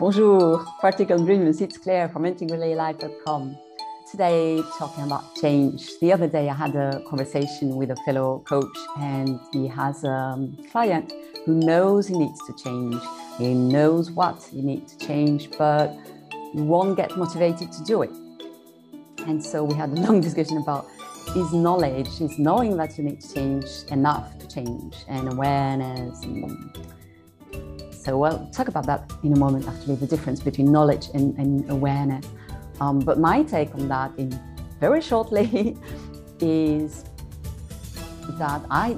Bonjour, practical dreamers, it's Claire from EntingwelayLife.com. Today, talking about change. The other day, I had a conversation with a fellow coach, and he has a client who knows he needs to change. He knows what he needs to change, but won't get motivated to do it. And so we had a long discussion about is knowledge, is knowing that you need to change enough to change, and awareness. So we'll talk about that in a moment, actually, the difference between knowledge and awareness. But my take on that in very shortly is that I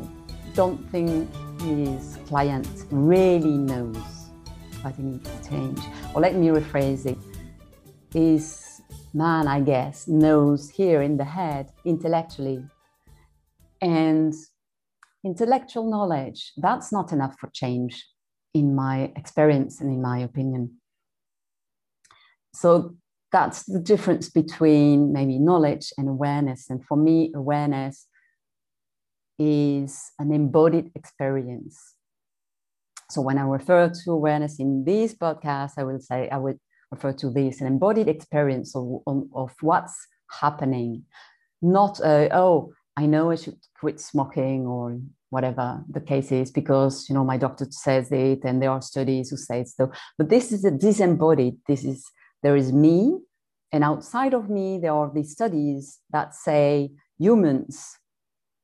don't think his client really knows what he needs to change. Or let me rephrase it. His man, I guess, knows here in the head intellectually. And intellectual knowledge, that's not enough for change, in my experience and in my opinion. So that's the difference between maybe knowledge and awareness. And for me, awareness is an embodied experience. So when I refer to awareness in this podcast, I would refer to this an embodied experience of what's happening, not oh, I know I should quit smoking or whatever the case is, because, you know, my doctor says it and there are studies who say so. But this is a disembodied, there is me, and outside of me, there are these studies that say humans,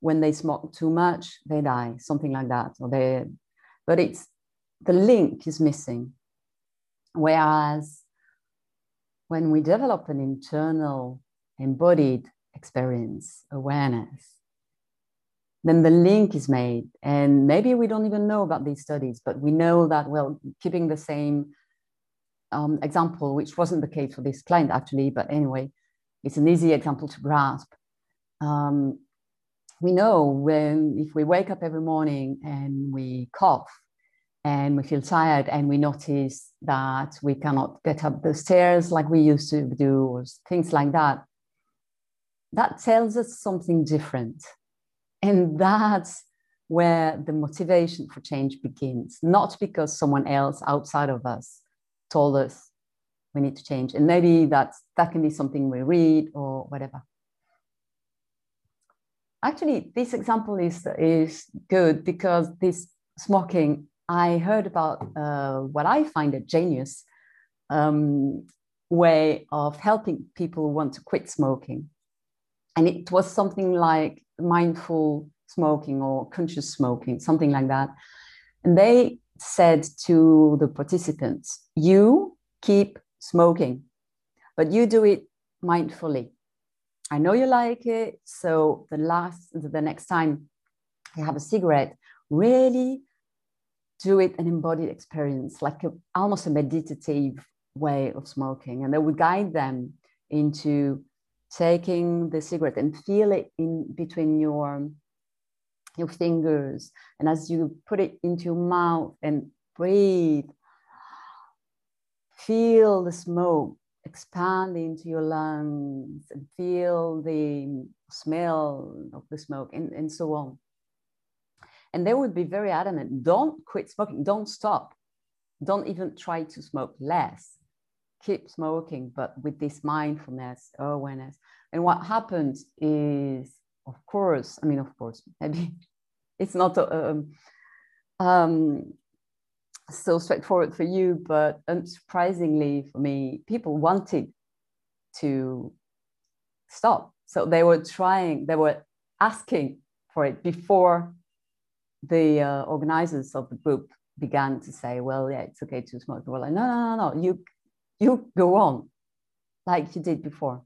when they smoke too much, they die, something like that. But it's, the link is missing. Whereas when we develop an internal embodied experience, awareness, then the link is made. And maybe we don't even know about these studies, but we know that, well, keeping the same example, which wasn't the case for this client actually, but anyway, it's an easy example to grasp. We know if we wake up every morning and we cough and we feel tired and we notice that we cannot get up the stairs like we used to do, or things like that, that tells us something different. And that's where the motivation for change begins, not because someone else outside of us told us we need to change. And maybe that can be something we read or whatever. Actually, this example is good, because this smoking, I heard about what I find a genius way of helping people who want to quit smoking. And it was something like mindful smoking or conscious smoking, something like that. And they said to the participants, you keep smoking, but you do it mindfully. I know you like it, so the next time you have a cigarette, really do it an embodied experience, like almost a meditative way of smoking. And they would guide them into taking the cigarette and feel it in between your fingers, and as you put it into your mouth and breathe, feel the smoke expand into your lungs and feel the smell of the smoke, and so on. And they would be very adamant, don't quit smoking, don't stop, don't even try to smoke less. Keep smoking, but with this mindfulness, awareness. And what happens is, of course, maybe it's not so straightforward for you, but unsurprisingly for me, people wanted to stop. So they were trying, they were asking for it before the organizers of the group began to say, well, yeah, it's okay to smoke. Well, like, no, you go on like you did before.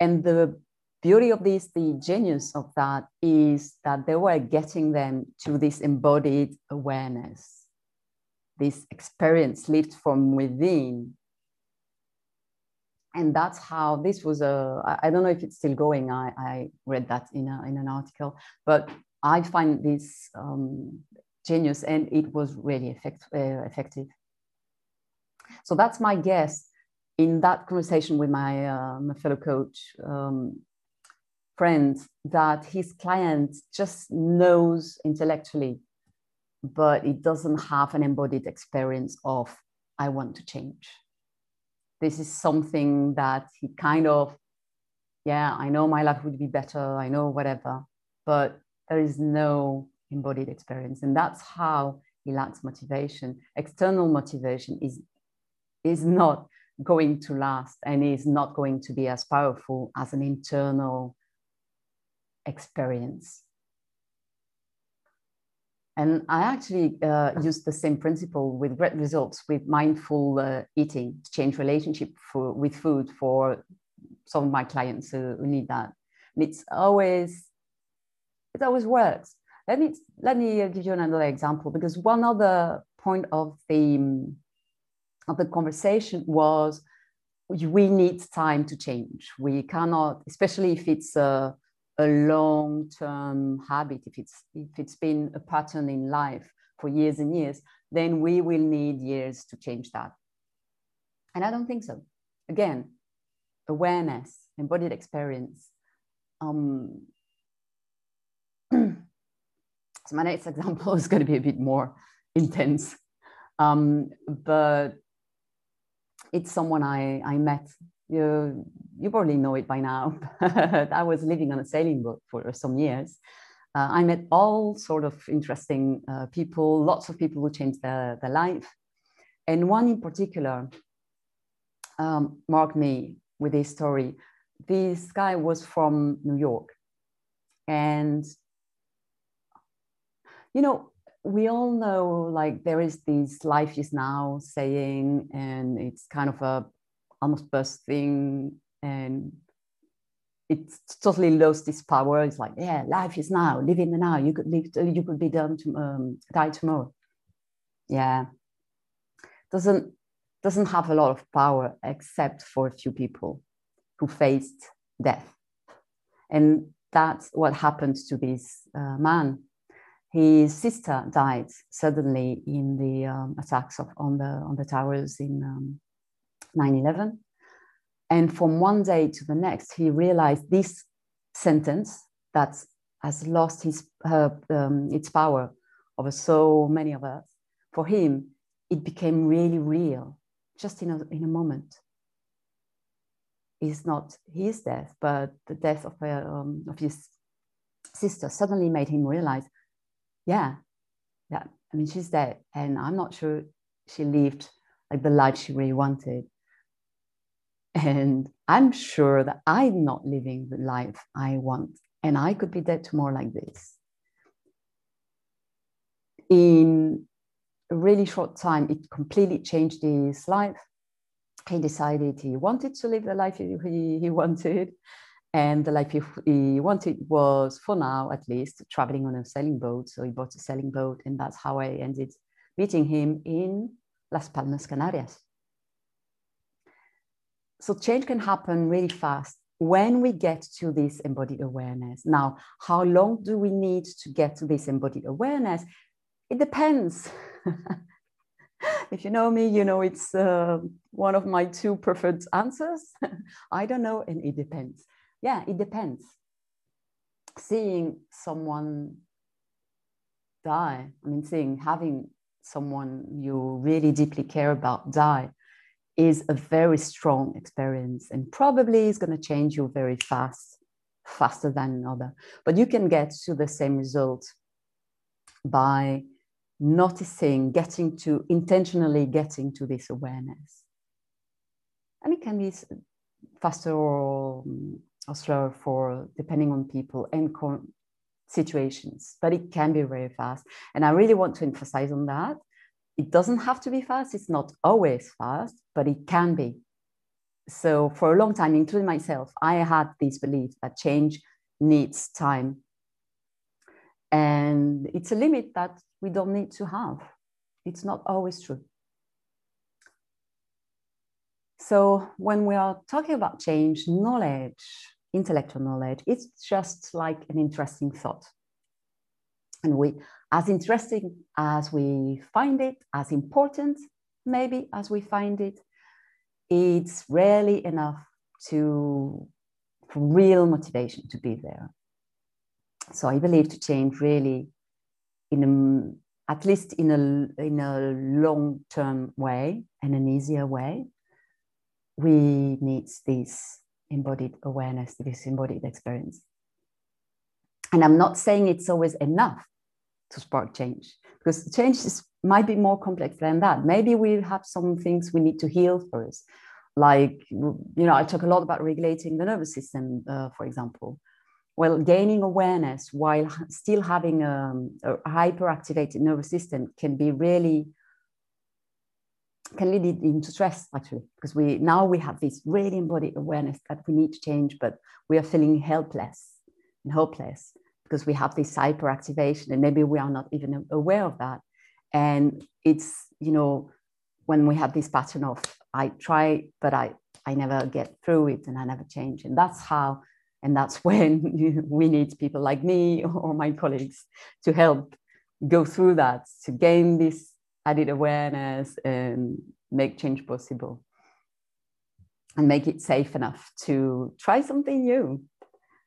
And the beauty of this, the genius of that, is that they were getting them to this embodied awareness, this experience lived from within. And that's how this was I don't know if it's still going. I read that in an article, but I find this genius, and it was really effective. So that's my guess. In that conversation with my fellow coach friend, that his client just knows intellectually but it doesn't have an embodied experience of, I want to change. This is something that he kind of, yeah, I know my life would be better, I know whatever, but there is no embodied experience. And that's how he lacks motivation. External motivation is not going to last and is not going to be as powerful as an internal experience. And I actually used the same principle with great results with mindful eating, change relationship with food for some of my clients who need that. And it always works. Let me give you another example, because one other point of the conversation was, we need time to change. We cannot, especially if it's a long-term habit, if it's been a pattern in life for years and years, then we will need years to change that. And I don't think so. Again, awareness, embodied experience. So my next example is going to be a bit more intense, but it's someone I met. You probably know it by now, but I was living on a sailing boat for some years. I met all sort of interesting people, lots of people who changed their life. And one in particular marked me with his story. This guy was from New York. And, you know, we all know, like, there is this life is now saying, and it's kind of a almost bursting, and it's totally lost its power. It's like, yeah, life is now, live in the now. You could be done to die tomorrow. Yeah, doesn't have a lot of power except for a few people who faced death, and that's what happened to this man. His sister died suddenly in the attacks on the towers in 9/11. And from one day to the next, he realized this sentence that has lost its power over so many of us. For him, it became really real, just in a moment. It's not his death, but the death of his sister suddenly made him realize, yeah, I mean, she's dead, and I'm not sure she lived like the life she really wanted. And I'm sure that I'm not living the life I want, and I could be dead tomorrow like this. In a really short time, it completely changed his life. He decided he wanted to live the life he wanted, and the life he wanted was, for now at least, traveling on a sailing boat. So he bought a sailing boat, and that's how I ended meeting him in Las Palmas, Canarias. So change can happen really fast when we get to this embodied awareness. Now, how long do we need to get to this embodied awareness? It depends. If you know me, you know it's one of my two preferred answers. I don't know, and it depends. Yeah, it depends. Seeing someone die, I mean, having someone you really deeply care about die, is a very strong experience, and probably is going to change you very fast, faster than another. But you can get to the same result by noticing, intentionally getting to this awareness. And it can be faster or slower, depending on people and situations, but it can be very fast. And I really want to emphasize on that. It doesn't have to be fast. It's not always fast, but it can be. So for a long time, including myself, I had this belief that change needs time. And it's a limit that we don't need to have. It's not always true. So when we are talking about change, knowledge, intellectual knowledge, it's just like an interesting thought. And as interesting as we find it, as important maybe as we find it, it's rarely enough for real motivation to be there. So I believe to change really at least in a long-term way and an easier way, we need this embodied awareness, this embodied experience. And I'm not saying it's always enough to spark change, because change might be more complex than that. Maybe we have some things we need to heal first. Like, I talk a lot about regulating the nervous system, for example. Well, gaining awareness while still having a hyperactivated nervous system can lead it into stress, actually, because now we have this really embodied awareness that we need to change, but we are feeling helpless and hopeless because we have this hyperactivation, and maybe we are not even aware of that. And it's, when we have this pattern of I try, but I never get through it and I never change. And that's when we need people like me or my colleagues to help go through that, to gain this added awareness and make change possible and make it safe enough to try something new.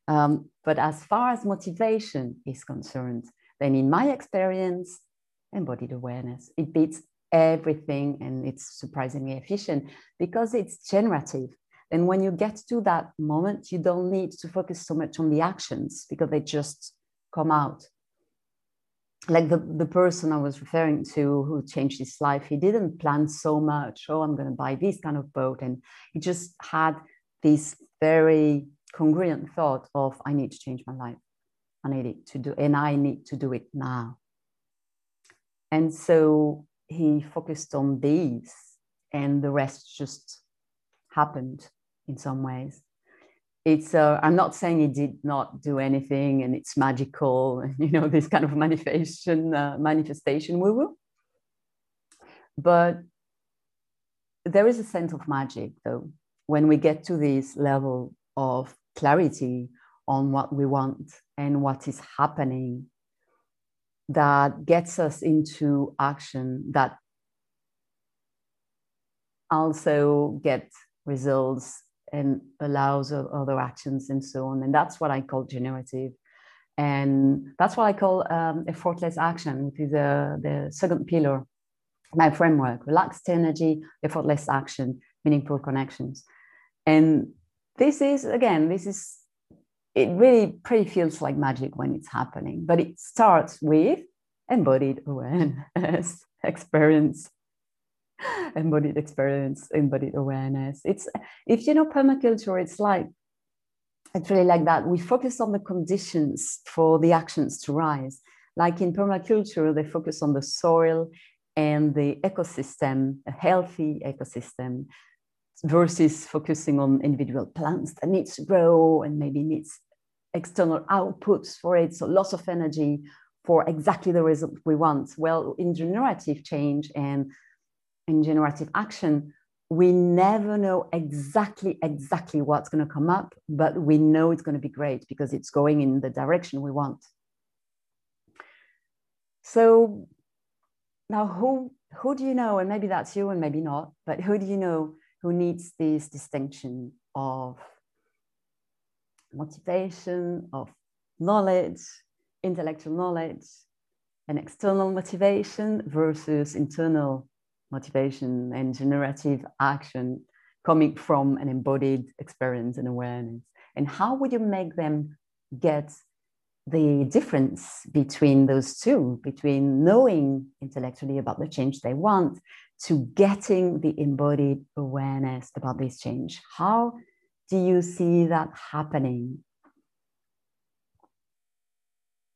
But as far as motivation is concerned, then in my experience, embodied awareness, it beats everything, and it's surprisingly efficient because it's generative. And when you get to that moment, you don't need to focus so much on the actions because they just come out. Like the person I was referring to who changed his life, he didn't plan so much, oh, I'm going to buy this kind of boat. And he just had this very congruent thought of, I need to change my life. I need to do it now. And so he focused on these, and the rest just happened in some ways. I'm not saying he did not do anything and it's magical, this kind of manifestation woo-woo. But there is a sense of magic, though, when we get to this level of clarity on what we want and what is happening, that gets us into action, that also gets results and allows other actions and so on. And that's what I call generative. And that's what I call effortless action, which is the second pillar, my framework: relaxed energy, effortless action, meaningful connections. And this is, it really pretty feels like magic when it's happening, but it starts with embodied awareness, experience. Embodied experience, embodied awareness. If you know permaculture, it's really like that. We focus on the conditions for the actions to rise. Like in permaculture, they focus on the soil and the ecosystem, a healthy ecosystem, versus focusing on individual plants that needs to grow and maybe needs external outputs for it. So lots of energy for exactly the result we want. Well, in generative change and in generative action, we never know exactly what's going to come up, but we know it's going to be great because it's going in the direction we want. So now who do you know, and maybe that's you and maybe not, but who do you know who needs this distinction of motivation, of knowledge, intellectual knowledge, and external motivation versus internal motivation and generative action coming from an embodied experience and awareness? And how would you make them get the difference between those two, between knowing intellectually about the change they want to getting the embodied awareness about this change? How do you see that happening?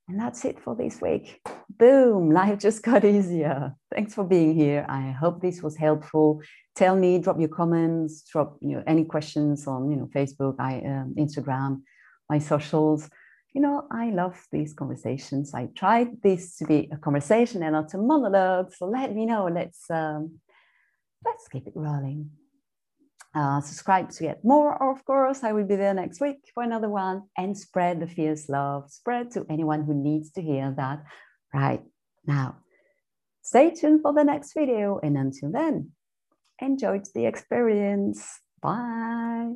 And that's it for this week. Boom, life just got easier. Thanks for being here. I hope this was helpful. Tell me, drop your comments, drop any questions on Facebook, Instagram, my socials. I love these conversations. I tried this to be a conversation and not a monologue. So let me know. Let's keep it rolling. Subscribe to get more. Of course, I will be there next week for another one, and spread the fierce love, spread to anyone who needs to hear that right now. Stay tuned for the next video, and until then, enjoy the experience. Bye.